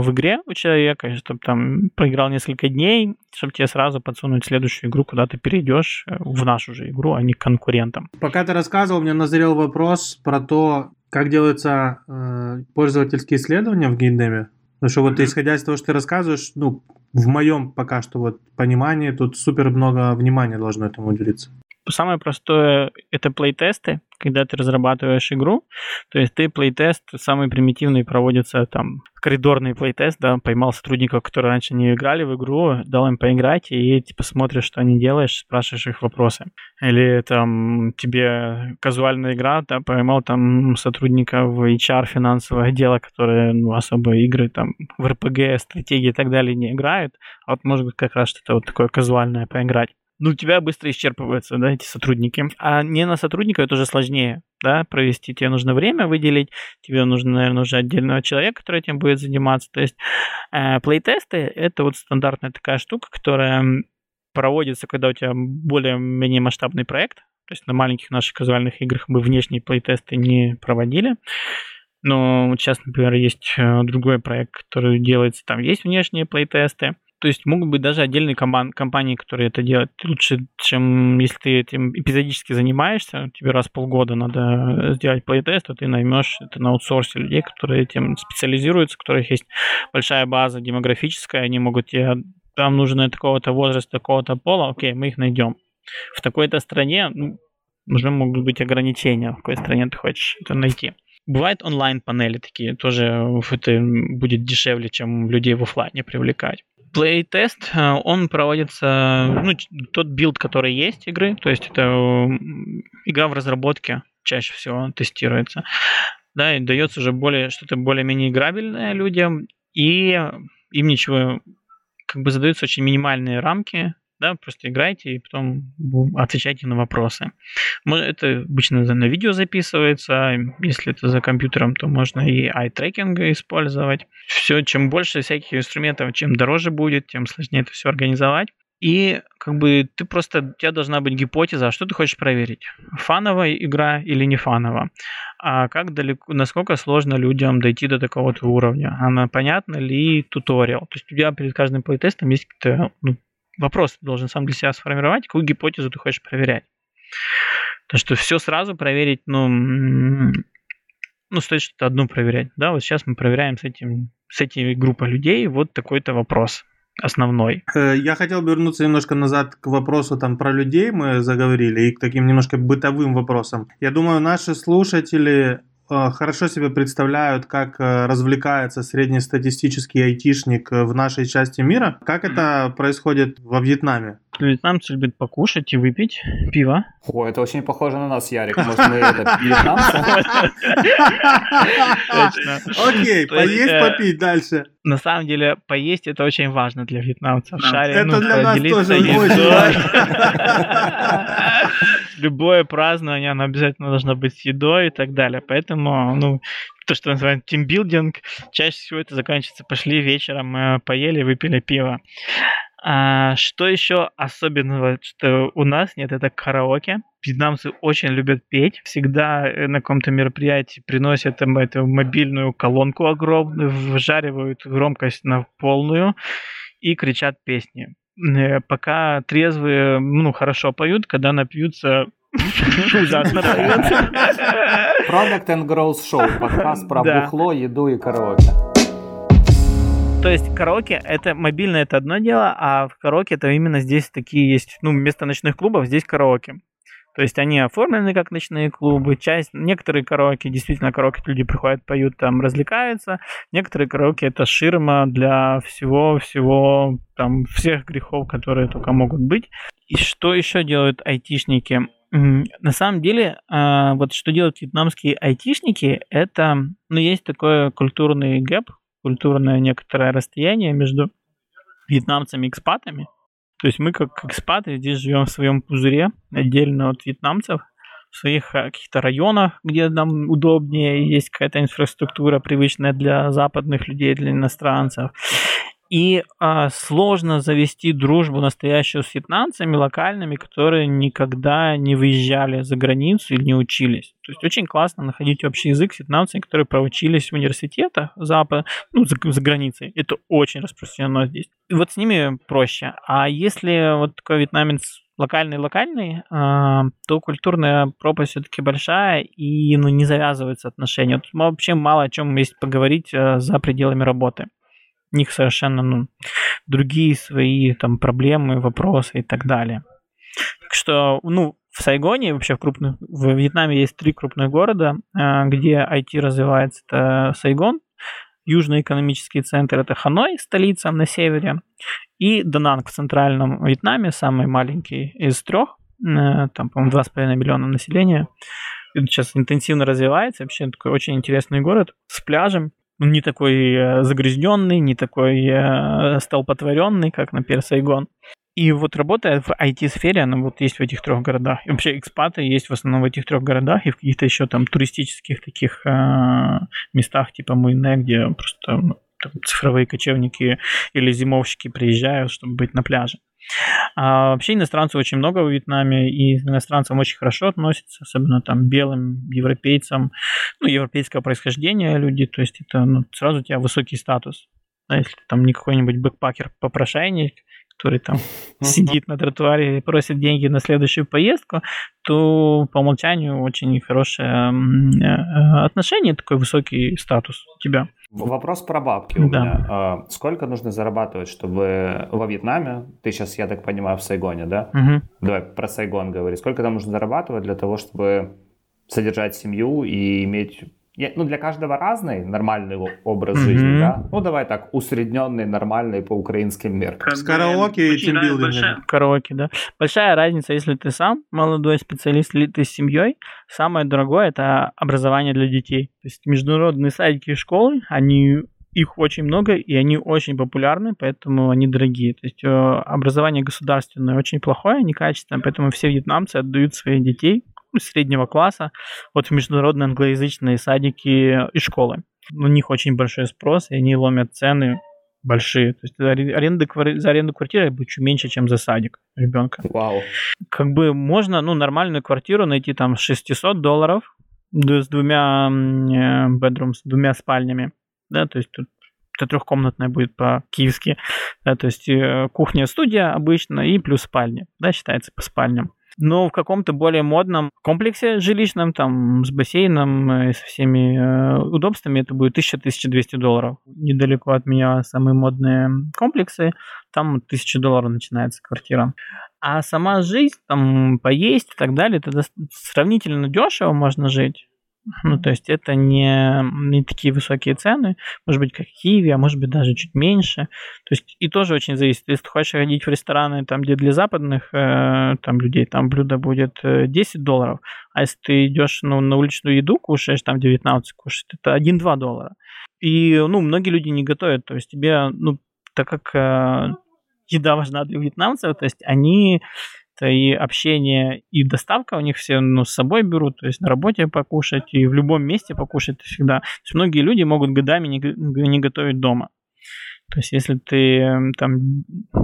в игре у человека, чтобы там проиграл несколько дней, чтобы тебе сразу подсунуть следующую игру, куда ты перейдешь в нашу же игру, а не к конкурентам. Пока ты рассказывал, у меня назрел вопрос про то, как делаются э, пользовательские исследования в геймдеве? Потому что вот mm-hmm. исходя из того, что ты рассказываешь, ну, в моем пока что вот понимании тут супер много внимания должно этому уделиться. Самое простое – это плейтесты, когда ты разрабатываешь игру. То есть ты плейтест, самый примитивный проводится там, коридорный плейтест, да, поймал сотрудников, которые раньше не играли в игру, дал им поиграть, и типа смотришь, что они делают, спрашиваешь их вопросы. Или там тебе казуальная игра, да, поймал там сотрудников эйч ар финансового отдела, которые, ну, особо игры там в эр пи джи, стратегии и так далее не играют, а вот может быть как раз что-то вот такое казуальное поиграть. Ну, у тебя быстро исчерпываются, да, эти сотрудники. А не на сотрудника это уже сложнее, да, провести. Тебе нужно время выделить, тебе нужно, наверное, уже отдельного человека, который этим будет заниматься. То есть э, плейтесты – это вот стандартная такая штука, которая проводится, когда у тебя более-менее масштабный проект. То есть на маленьких наших казуальных играх мы внешние плейтесты не проводили. Но вот сейчас, например, есть другой проект, который делается, там есть внешние плейтесты. То есть могут быть даже отдельные коман- компании, которые это делают. Лучше, чем если ты этим эпизодически занимаешься, тебе раз в полгода надо сделать плейтест, то ты наймешь это на аутсорсе людей, которые этим специализируются, у которых есть большая база демографическая, они могут тебе, там нужно такого-то возраста, такого-то пола, окей, мы их найдем. В такой-то стране, ну, уже могут быть ограничения, в какой стране ты хочешь это найти. Бывают онлайн-панели такие, тоже это будет дешевле, чем людей в офлайне привлекать. Плейтест, он проводится, ну, тот билд, который есть игры, то есть это игра в разработке чаще всего тестируется, да, и дается уже более, что-то более-менее играбельное людям, и им ничего, как бы задаются очень минимальные рамки, да, просто играйте и потом отвечайте на вопросы. Это обычно на видео записывается, если это за компьютером, то можно и ай-трекинг использовать. Все, чем больше всяких инструментов, чем дороже будет, тем сложнее это все организовать. И как бы ты просто, у тебя должна быть гипотеза, что ты хочешь проверить, фановая игра или не фановая, а как далеко, насколько сложно людям дойти до такого-то уровня, она понятна ли туториал. То есть у тебя перед каждым плейтестом есть какие-то, ну, вопрос ты должен сам для себя сформировать, какую гипотезу ты хочешь проверять. Потому что все сразу проверить, ну, ну стоит что-то одно проверять. Да, вот сейчас мы проверяем с этим, с этой группой людей вот такой-то вопрос основной. Я хотел бы вернуться немножко назад к вопросу там про людей мы заговорили и к таким немножко бытовым вопросам. Я думаю, наши слушатели хорошо себе представляют, как развлекается среднестатистический айтишник в нашей части мира. Как это происходит во Вьетнаме? Вьетнамцы любят покушать и выпить пиво. О, это очень похоже на нас, Ярик. Может, мы это вьетнамцы? Окей, поесть, попить дальше. На самом деле, поесть это очень важно для вьетнамцев. Это для нас тоже очень важно. Любое празднование, оно обязательно должно быть с едой и так далее. Поэтому, ну, то, что называем тимбилдинг, чаще всего это заканчивается. Пошли вечером, поели, выпили пиво. А что еще особенного, что у нас нет, это караоке. Вьетнамцы очень любят петь. Всегда на каком-то мероприятии приносят им эту мобильную колонку огромную, вжаривают громкость на полную и кричат песни. Пока трезвые, ну, хорошо поют, когда напьются, ужасно поют. Product and Growth Show, подкаст про бухло, еду и караоке. То есть караоке, это мобильное, это одно дело, а в караоке это именно здесь такие есть, ну, вместо ночных клубов здесь караоке. То есть они оформлены как ночные клубы, часть, некоторые караоке, действительно караоке, люди приходят, поют, там развлекаются, некоторые караоке это ширма для всего-всего, там, всех грехов, которые только могут быть. И что еще делают айтишники? На самом деле, вот что делают вьетнамские айтишники, это, ну, есть такой культурный гэп, культурное некоторое расстояние между вьетнамцами и экспатами. То есть мы как экспаты здесь живем в своем пузыре, отдельно от вьетнамцев, в своих каких-то районах, где нам удобнее, есть какая-то инфраструктура привычная для западных людей, для иностранцев. И а, сложно завести дружбу настоящую с вьетнамцами локальными, которые никогда не выезжали за границу или не учились. То есть очень классно находить общий язык с вьетнамцами, которые проучились в университетах запад, ну, за, за границей. Это очень распространено здесь. И вот с ними проще. А если вот такой вьетнамец локальный-локальный, э, то культурная пропасть все-таки большая, и ну, не завязываются отношения. Вот вообще мало о чем есть поговорить э, за пределами работы. У них совершенно ну, другие свои там, проблемы, вопросы и так далее. Так что, ну, в Сайгоне, вообще в крупных, в Вьетнаме есть три крупных города, э, где ай ти развивается. Это Сайгон, Южный экономический центр, это Ханой, столица на севере, и Дананг в центральном Вьетнаме, самый маленький из трех, там, по-моему, два с половиной миллиона населения. Это сейчас интенсивно развивается, вообще такой очень интересный город с пляжем, не такой загрязненный, не такой столпотворенный, как, например, Сайгон. И вот работа в ай ти-сфере, она вот есть в этих трех городах. И вообще экспаты есть в основном в этих трех городах и в каких-то еще там туристических таких э, местах, типа Муйне, где просто ну, там, цифровые кочевники или зимовщики приезжают, чтобы быть на пляже. А вообще иностранцев очень много в Вьетнаме, и иностранцам очень хорошо относятся, особенно там белым, европейцам, ну, европейского происхождения люди, то есть это ну, сразу у тебя высокий статус. Да, если ты там не какой-нибудь бэкпакер-попрошайник, который там uh-huh. сидит на тротуаре и просит деньги на следующую поездку, то по умолчанию очень хорошее отношение, такой высокий статус у тебя. Вопрос про бабки у да. меня. Сколько нужно зарабатывать, чтобы во Вьетнаме, ты сейчас, я так понимаю, в Сайгоне, да? Uh-huh. Давай про Сайгон говори. Сколько там нужно зарабатывать для того, чтобы содержать семью и иметь... Ну, для каждого разный нормальный образ mm-hmm. жизни, да? Ну, давай так, усредненный, нормальный по украинским меркам. С караоке и тимбилдингом. Караоке, да. Большая разница, если ты сам молодой специалист, или ты с семьей. Самое дорогое – это образование для детей. То есть международные садики и школы, они... Их очень много, и они очень популярны, поэтому они дорогие. То есть образование государственное очень плохое, некачественное, поэтому все вьетнамцы отдают своих детей среднего класса вот в международные англоязычные садики и школы. На них очень большой спрос, и они ломят цены большие. То есть аренды, за аренду квартиры будет меньше, чем за садик ребенка. Вау. Как бы можно ну, нормальную квартиру найти там с шестьсот долларов с двумя bedroom, с двумя спальнями. Да, то есть тут это трехкомнатная будет по-киевски, да, то есть кухня-студия обычно и плюс спальня, да, считается по спальням. Но в каком-то более модном комплексе жилищном, там, с бассейном и со всеми э, удобствами, это будет тысяча - тысяча двести долларов. Недалеко от меня самые модные комплексы, там тысяча долларов начинается квартира. А сама жизнь, там, поесть и так далее, это сравнительно дешево можно жить. Ну, то есть это не, не такие высокие цены, может быть, как в Киеве, а может быть, даже чуть меньше. То есть и тоже очень зависит. Если ты хочешь ходить в рестораны, там, где для западных э, там, людей, там блюдо будет десять долларов, а если ты идешь ну, на уличную еду кушаешь, там, где вьетнамцы кушают, это один-два доллара. И, ну, многие люди не готовят, то есть тебе, ну, так как э, еда важна для вьетнамцев, то есть они... и общение, и доставка у них все ну, с собой берут, то есть на работе покушать, и в любом месте покушать всегда. То есть многие люди могут годами не, не готовить дома. То есть если ты там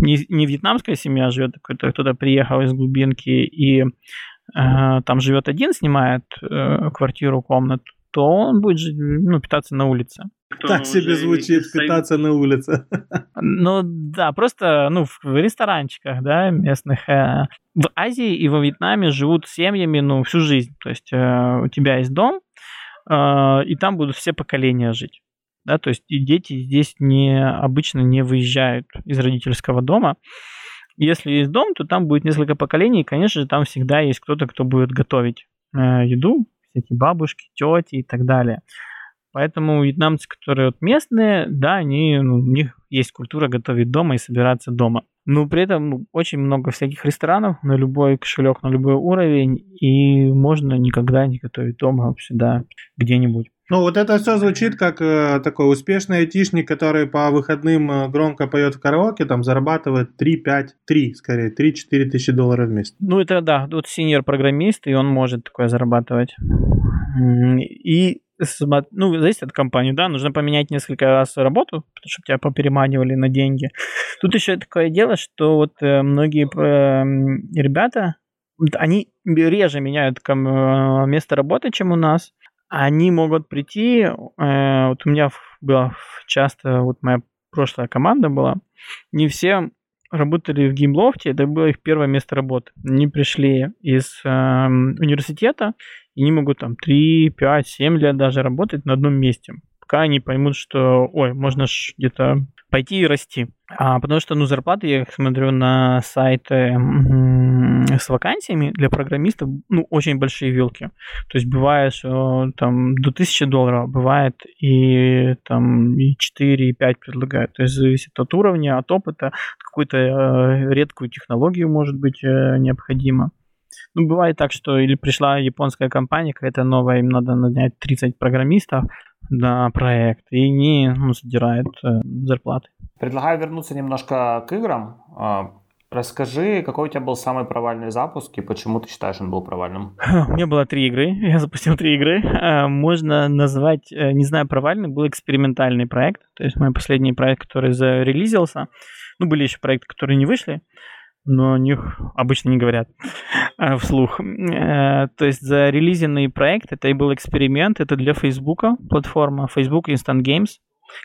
не, не вьетнамская семья живет, а кто-то приехал из глубинки и э, там живет один, снимает э, квартиру, комнату, то он будет жить, ну, питаться на улице. Так себе звучит, питаться на улице. Ну да, просто ну, в ресторанчиках да, местных. Э, в Азии и во Вьетнаме живут семьями ну, всю жизнь. То есть э, у тебя есть дом, э, и там будут все поколения жить. Да, то есть и дети здесь не, обычно не выезжают из родительского дома. Если есть дом, то там будет несколько поколений, и, конечно же, там всегда есть кто-то, кто будет готовить э, еду. Всякие бабушки, тети и так далее. Поэтому вьетнамцы, которые вот местные, да, они, ну, у них есть культура готовить дома и собираться дома. Но при этом ну, очень много всяких ресторанов на любой кошелек, на любой уровень, и можно никогда не готовить дома вообще, да, где-нибудь. Ну, вот это все звучит как э, такой успешный айтишник, который по выходным громко поет в караоке, там зарабатывает три-пять-три, скорее, три-четыре тысячи долларов в месяц. Ну, это да, тут синьор-программист, и он может такое зарабатывать. И, ну, зависит от компании, да, нужно поменять несколько раз работу, потому что тебя попереманивали на деньги. Тут еще такое дело, что вот э, многие э, ребята, они реже меняют ком- место работы, чем у нас. Они могут прийти, э, вот у меня была часто, вот моя прошлая команда была, не все работали в Gameloft, это было их первое место работы. Они пришли из э, университета, и они могут там три, пять, семь лет даже работать на одном месте, пока они поймут, что, ой, можно ж где-то пойти и расти. А, потому что, ну, зарплаты, я смотрю на сайты с вакансиями для программистов, ну, очень большие вилки. То есть бывает, что там до тысячи долларов, бывает и там и четыре, и пять предлагают. То есть зависит от уровня, от опыта, какую-то э, редкую технологию, может быть, э, необходимо. Ну, бывает так, что или пришла японская компания, какая-то новая, им надо нанять тридцать программистов на проект, и не ну, содирают э, зарплаты. Предлагаю вернуться немножко к играм. Расскажи, какой у тебя был самый провальный запуск и почему ты считаешь, он был провальным? У меня было три игры, я запустил три игры. Можно назвать, не знаю, провальный, был экспериментальный проект. То есть мой последний проект, который зарелизился. Ну, были еще проекты, которые не вышли, но о них обычно не говорят вслух. То есть зарелизенный проект, это и был эксперимент, это для Facebook, платформа Facebook Instant Games.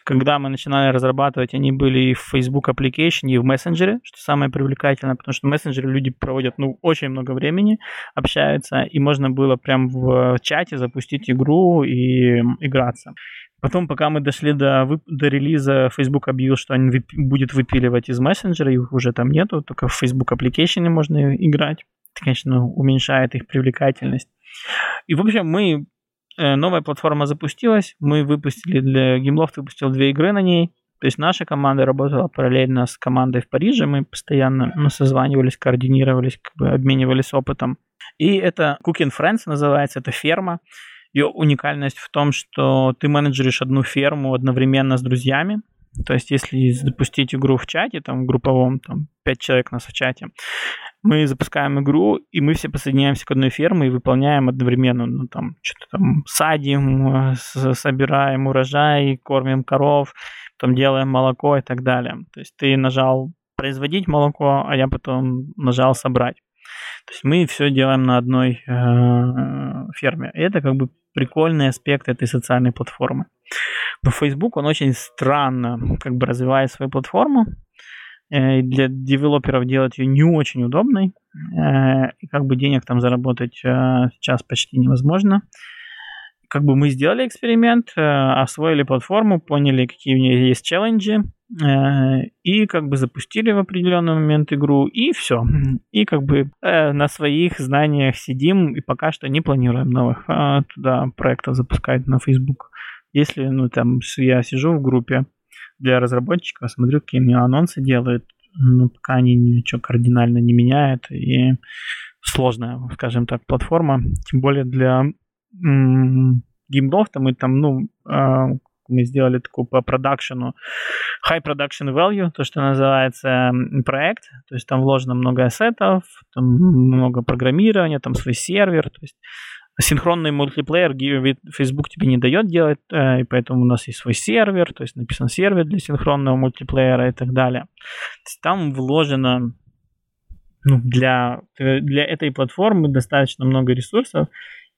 Когда мы начинали разрабатывать, они были и в Facebook Application, и в Messenger, что самое привлекательное, потому что в Messenger люди проводят ну, очень много времени, общаются, и можно было прям в чате запустить игру и играться. Потом, пока мы дошли до, вып- до релиза, Facebook объявил, что они вып- будет выпиливать из Messenger, их уже там нету, только в Facebook Application можно играть. Это, конечно, уменьшает их привлекательность. И, в общем, мы... Новая платформа запустилась, мы выпустили для Gameloft, выпустил две игры на ней, то есть наша команда работала параллельно с командой в Париже, мы постоянно ну, созванивались, координировались, как бы обменивались опытом. И это Cooking Friends называется, это ферма. Ее уникальность в том, что ты менеджеришь одну ферму одновременно с друзьями. То есть, если запустить игру в чате, там, в групповом, там, пять человек у нас в чате, мы запускаем игру, и мы все подсоединяемся к одной ферме и выполняем одновременно, ну, там, что-то там садим, собираем урожай, кормим коров, там, делаем молоко и так далее. То есть, ты нажал производить молоко, а я потом нажал собрать. То есть, мы все делаем на одной ферме. И это, как бы, прикольный аспект этой социальной платформы. Но Facebook, он очень странно как бы развивает свою платформу. И для девелоперов делать ее не очень удобной. И как бы денег там заработать сейчас почти невозможно. Как бы мы сделали эксперимент, освоили платформу, поняли, какие у нее есть челленджи. И как бы запустили в определенный момент игру, и все. И как бы на своих знаниях сидим, и пока что не планируем новых туда проектов запускать на Facebook. Если, ну, там, я сижу в группе для разработчиков, смотрю, какие мне анонсы делают, но пока они ничего кардинально не меняют, и сложная, скажем так, платформа, тем более для м-м, геймлофта мы там, ну, э- мы сделали такую по продакшену, high production value, то, что называется проект, то есть там вложено много ассетов, там много программирования, там свой сервер, то есть синхронный мультиплеер Facebook тебе не дает делать, и поэтому у нас есть свой сервер, то есть написан сервер для синхронного мультиплеера и так далее. То есть там вложено ну, для, для этой платформы достаточно много ресурсов,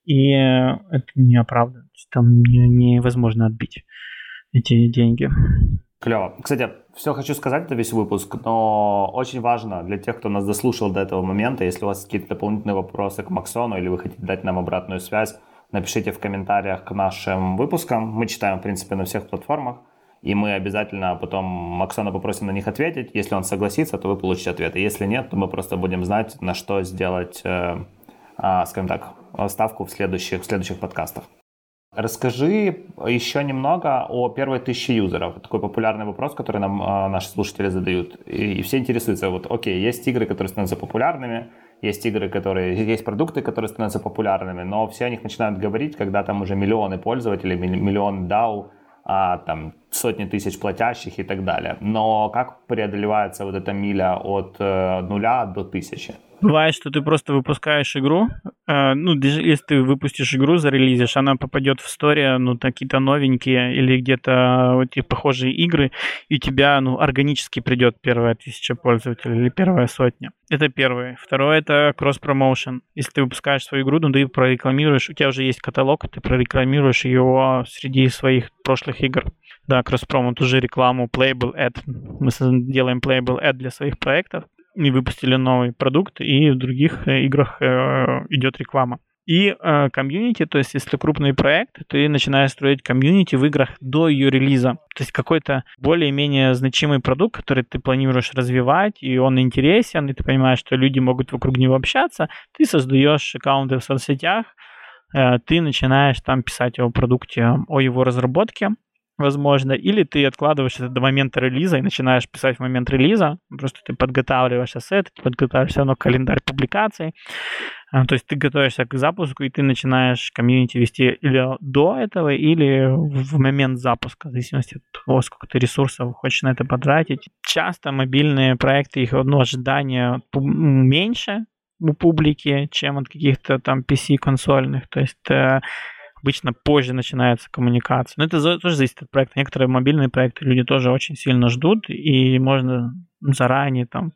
и это не оправдано. Там невозможно отбить эти деньги. Клево. Кстати, все хочу сказать, это весь выпуск, но очень важно для тех, кто нас дослушал до этого момента, если у вас какие-то дополнительные вопросы к Максону или вы хотите дать нам обратную связь, напишите в комментариях к нашим выпускам. Мы читаем, в принципе, на всех платформах, и мы обязательно потом Максона попросим на них ответить. Если он согласится, то вы получите ответы. Если нет, то мы просто будем знать, на что сделать, скажем так, ставку в следующих, в следующих подкастах. Расскажи еще немного о первой тысяче юзеров. Такой популярный вопрос, который нам э, наши слушатели задают. И, и все интересуются. Вот, окей, есть игры, которые становятся популярными, есть игры, которые, есть продукты, которые становятся популярными, но все о них начинают говорить, когда там уже миллионы пользователей, миллион дао, а, там, сотни тысяч платящих и так далее. Но как преодолевается вот эта миля от э, нуля до тысячи? Бывает, что ты просто выпускаешь игру, э, ну, если ты выпустишь игру, зарелизишь, она попадет в стори, ну, какие-то новенькие или где-то вот, типа, похожие игры, и у тебя, ну, органически придет первая тысяча пользователей или первая сотня. Это первое. Второе — это кросс-промоушен. Если ты выпускаешь свою игру, ну, ты прорекламируешь, у тебя уже есть каталог, ты прорекламируешь его среди своих прошлых игр. Да, кросс-промо, ту же рекламу, playable ad. Мы делаем playable ad для своих проектов. И выпустили новый продукт, и в других играх э, идет реклама. И э, комьюнити, то есть если крупный проект, ты начинаешь строить комьюнити в играх до ее релиза. То есть какой-то более-менее значимый продукт, который ты планируешь развивать, и он интересен, и ты понимаешь, что люди могут вокруг него общаться, ты создаешь аккаунты в соцсетях, э, ты начинаешь там писать о продукте, о его разработке, возможно, или ты откладываешь это до момента релиза и начинаешь писать в момент релиза, просто ты подготавливаешь ассет, ты подготавливаешь все равно календарь публикаций, то есть ты готовишься к запуску, и ты начинаешь комьюнити вести или до этого, или в момент запуска, в зависимости от того, сколько ты ресурсов хочешь на это потратить. Часто мобильные проекты, их одно ожидание меньше у публики, чем от каких-то там пи си-консольных, то есть обычно позже начинается коммуникация. Но это тоже зависит от проекта. Некоторые мобильные проекты люди тоже очень сильно ждут, и можно заранее, там,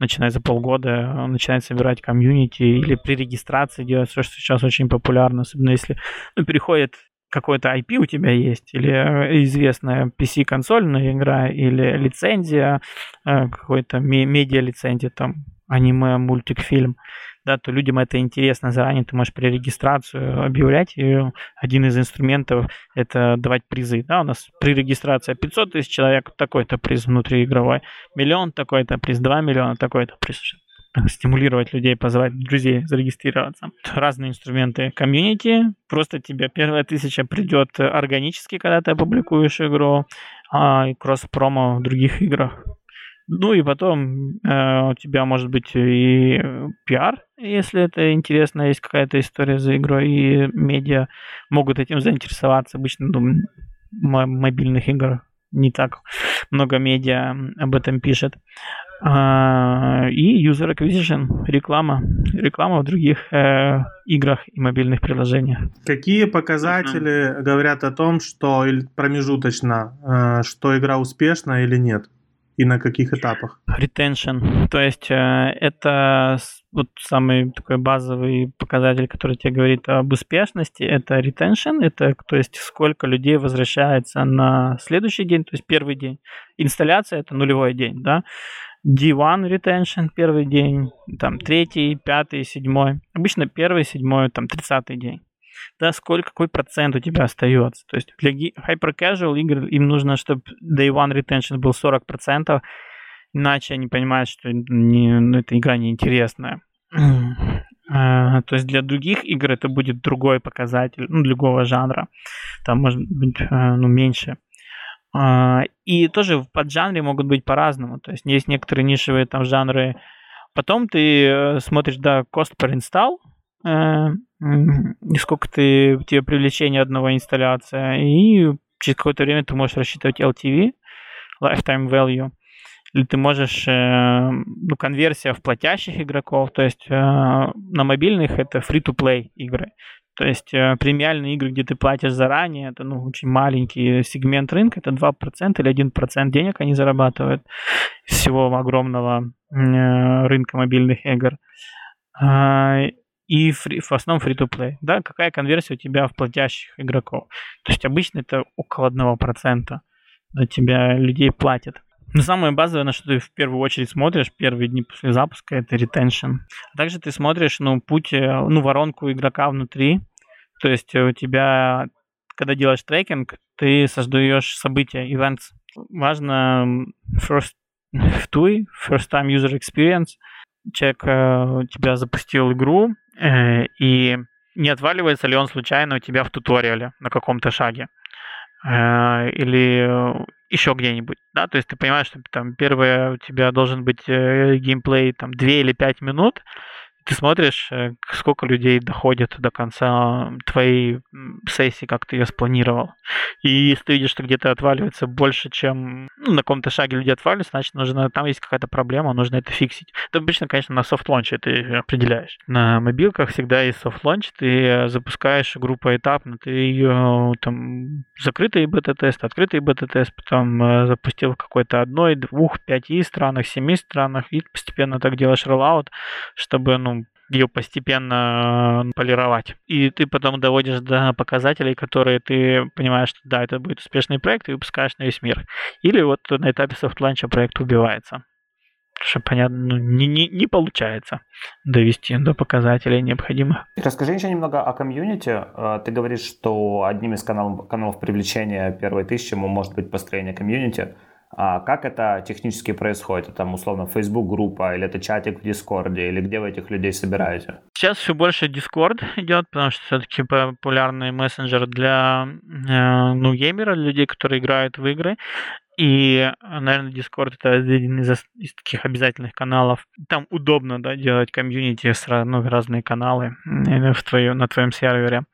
начиная за полгода, начинать собирать комьюнити или при регистрации делать все, что сейчас очень популярно, особенно если ну, переходит какой-то ай пи у тебя есть, или известная пи си-консольная игра, или лицензия, какой-то медиа-лицензия, там, аниме, мультик, фильм. Да, то людям это интересно заранее, ты можешь при регистрации объявлять, и один из инструментов – это давать призы. Да, у нас при регистрации пятьсот тысяч человек – такой-то приз внутриигровой, миллион – такой-то приз, два миллиона – такой-то приз. Стимулировать людей, позвать друзей зарегистрироваться. Разные инструменты комьюнити. Просто тебе первая тысяча придет органически, когда ты опубликуешь игру, а кросс-промо в других играх. Ну и потом э, у тебя может быть и пиар, если это интересно, есть какая-то история за игрой, и медиа могут этим заинтересоваться. Обычно, думаю, в мобильных играх не так много медиа об этом пишет. А, и user acquisition, реклама, реклама в других э, играх и мобильных приложениях. Какие показатели uh-huh. говорят о том, что промежуточно, э, что игра успешна или нет? И на каких этапах? Retention. То есть э, это вот самый такой базовый показатель, который тебе говорит об успешности, это retention, это то есть сколько людей возвращается на следующий день, то есть первый день. Инсталляция — это нулевой день, да? ди один retention — первый день, там третий, пятый, седьмой. Обычно первый, седьмой, там тридцатый день. Да, сколько, какой процент у тебя остается. То есть для hyper-casual игр им нужно, чтобы day one retention был сорок процентов, иначе они понимают, что не, ну, эта игра неинтересная. а, то есть для других игр это будет другой показатель, ну, другого жанра. Там может быть ну, меньше. А, и тоже в поджанре могут быть по-разному. То есть есть некоторые нишевые там жанры. Потом ты смотришь, да, cost per install, и сколько ты, тебе привлечение одного инсталляция, и через какое-то время ты можешь рассчитывать эл ти ви, lifetime value, или ты можешь, ну, конверсия в платящих игроков, то есть на мобильных это free-to-play игры, то есть премиальные игры, где ты платишь заранее, это, ну, очень маленький сегмент рынка, это два процента или один процент денег они зарабатывают из всего огромного рынка мобильных игр. И фри, в основном free-to-play. Да, какая конверсия у тебя в платящих игроков? То есть обычно это около одного процента у тебя людей платят. Но самое базовое, на что ты в первую очередь смотришь первые дни после запуска, это retention. А также ты смотришь, ну, путь, ну, воронку игрока внутри. То есть у тебя, когда делаешь трекинг, ты создаешь события, events. Важно first ти ю ай, first time user experience. Человек у тебя запустил игру, и не отваливается ли он случайно у тебя в туториале на каком-то шаге или еще где-нибудь, да, то есть ты понимаешь, что там первое у тебя должен быть геймплей там две или пять минут, ты смотришь, сколько людей доходит до конца твоей сессии, как ты ее спланировал. И если ты видишь, что где-то отваливается больше, чем ну, на каком-то шаге люди отвалились, значит, нужно, там есть какая-то проблема, нужно это фиксить. Это обычно, конечно, на софт-лонче ты определяешь. На мобилках всегда есть софт-лонч, ты запускаешь игру поэтапно, ты ее там закрытый бета-тест, открытый бета-тест, потом запустил в какой-то одной, двух, пяти странах, семи странах, и постепенно так делаешь роллаут, чтобы, ну, ее постепенно полировать. И ты потом доводишь до показателей, которые ты понимаешь, что да, это будет успешный проект, и выпускаешь на весь мир. Или вот на этапе софт-ланча проект убивается. Потому что, понятно, ну, не, не, не получается довести до показателей необходимых. Расскажи еще немного о комьюнити. Ты говоришь, что одним из каналов, каналов привлечения первой тысячи может быть построение комьюнити. А как это технически происходит? Это, там, условно, Facebook-группа, или это чатик в Дискорде, или где вы этих людей собираете? Сейчас все больше Discord идет, потому что все-таки популярный мессенджер для э, ну, геймера, для людей, которые играют в игры. И, наверное, Discord это один из, из таких обязательных каналов. Там удобно, да, делать комьюнити, ну, разные каналы в твою, на твоем сервере.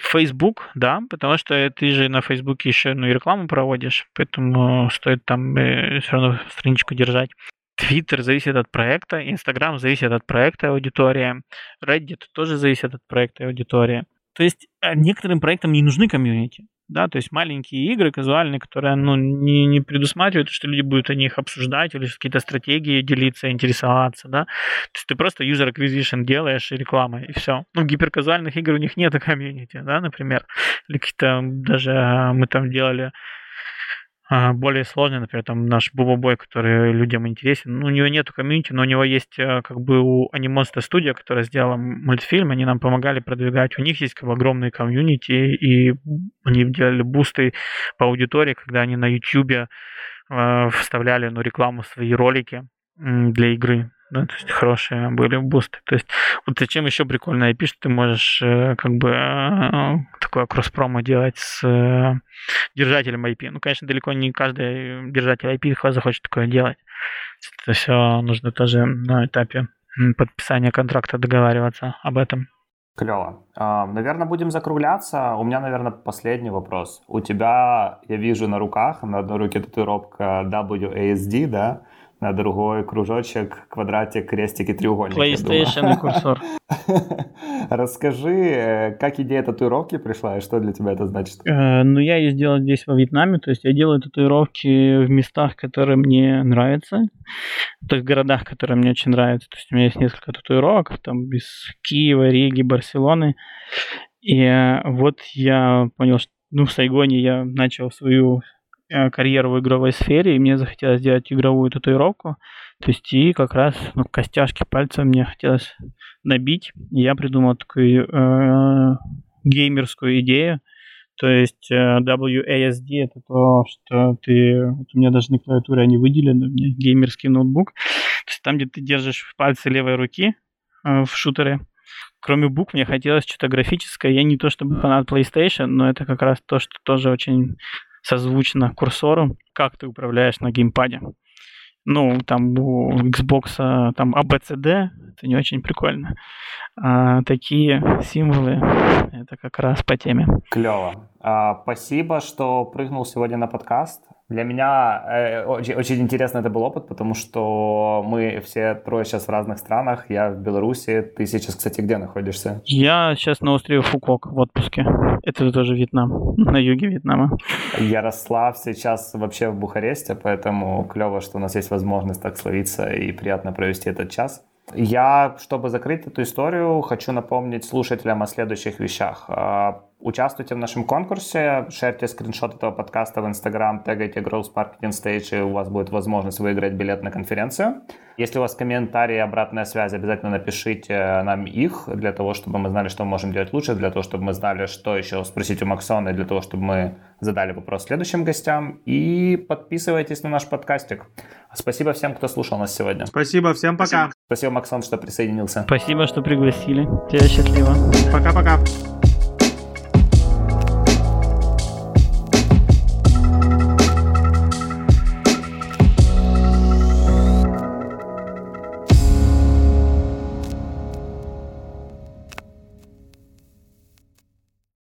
Facebook, да, потому что ты же на Фейсбуке еще ну, и рекламу проводишь, поэтому стоит там все равно страничку держать. Твиттер зависит от проекта, Инстаграм зависит от проекта и аудитории, Reddit тоже зависит от проекта и аудитории. То есть некоторым проектам не нужны комьюнити, да, то есть маленькие игры казуальные, которые ну, не, не предусматривают, что люди будут о них обсуждать или какие-то стратегии делиться, интересоваться, да, то есть ты просто user acquisition делаешь и реклама, и все. Ну, гиперказуальных игр у них нет комьюнити, да, например, или какие-то даже мы там делали более сложные, например, там наш Бубобой, который людям интересен, ну, у него нету комьюнити, но у него есть как бы у Animonster Studio, которая сделала мультфильм, они нам помогали продвигать, у них есть как бы огромные комьюнити, и они делали бусты по аудитории, когда они на YouTube э, вставляли ну, рекламу в свои ролики для игры. Да, то есть хорошие были бусты. То есть вот зачем еще прикольно ай пи, что ты можешь как бы такое кросс-промо делать с держателем ай пи. Ну, конечно, далеко не каждый держатель ай пи захочет такое делать. Это все нужно тоже на этапе подписания контракта договариваться об этом. Клево. Наверное, будем закругляться. У меня, наверное, последний вопрос. У тебя, я вижу на руках, на одной руке татуировка дабл ю эй эс ди, да? На другой кружочек, квадратик, крестик и треугольник. PlayStation и курсор. Расскажи, как идея татуировки пришла и что для тебя это значит? Э, ну, я ее сделал здесь, во Вьетнаме. То есть я делаю татуировки в местах, которые мне нравятся. В тех городах, которые мне очень нравятся. То есть у меня есть несколько татуировок там из Киева, Риги, Барселоны. И вот я понял, что ну, в Сайгоне я начал свою карьеру в игровой сфере, и мне захотелось сделать игровую татуировку, то есть и как раз ну, костяшки пальцев мне хотелось набить, и я придумал такую э, геймерскую идею, то есть э, дабл ю эй эс ди это то, что ты, вот у меня даже на клавиатуре они выделены, у меня геймерский ноутбук, то есть там, где ты держишь пальцы левой руки э, в шутере. Кроме букв, мне хотелось что-то графическое, я не то чтобы фанат PlayStation, но это как раз то, что тоже очень созвучно курсору, как ты управляешь на геймпаде. Ну, там у Xbox там а бэ цэ дэ, это не очень прикольно. А такие символы, это как раз по теме. Клево. А, спасибо, что прыгнул сегодня на подкаст. Для меня э, очень, очень интересно это был опыт, потому что мы все трое сейчас в разных странах. Я в Беларуси. Ты сейчас, кстати, где находишься? Я сейчас на острове Фукок в отпуске. Это тоже Вьетнам, на юге Вьетнама. Ярослав сейчас вообще в Бухаресте, поэтому клево, что у нас есть возможность так словиться и приятно провести этот час. Я, чтобы закрыть эту историю, хочу напомнить слушателям о следующих вещах. Участвуйте в нашем конкурсе, шерьте скриншот этого подкаста в Instagram, тегайте Growth Marketing Stage, и у вас будет возможность выиграть билет на конференцию. Если у вас комментарии и обратная связь, обязательно напишите нам их, для того, чтобы мы знали, что мы можем делать лучше, для того, чтобы мы знали, что еще спросить у Максона, и для того, чтобы мы задали вопрос следующим гостям. И подписывайтесь на наш подкастик. Спасибо всем, кто слушал нас сегодня. Спасибо, всем пока. Спасибо, Спасибо Максон, что присоединился. Спасибо, что пригласили. Тебя счастливо. Пока-пока.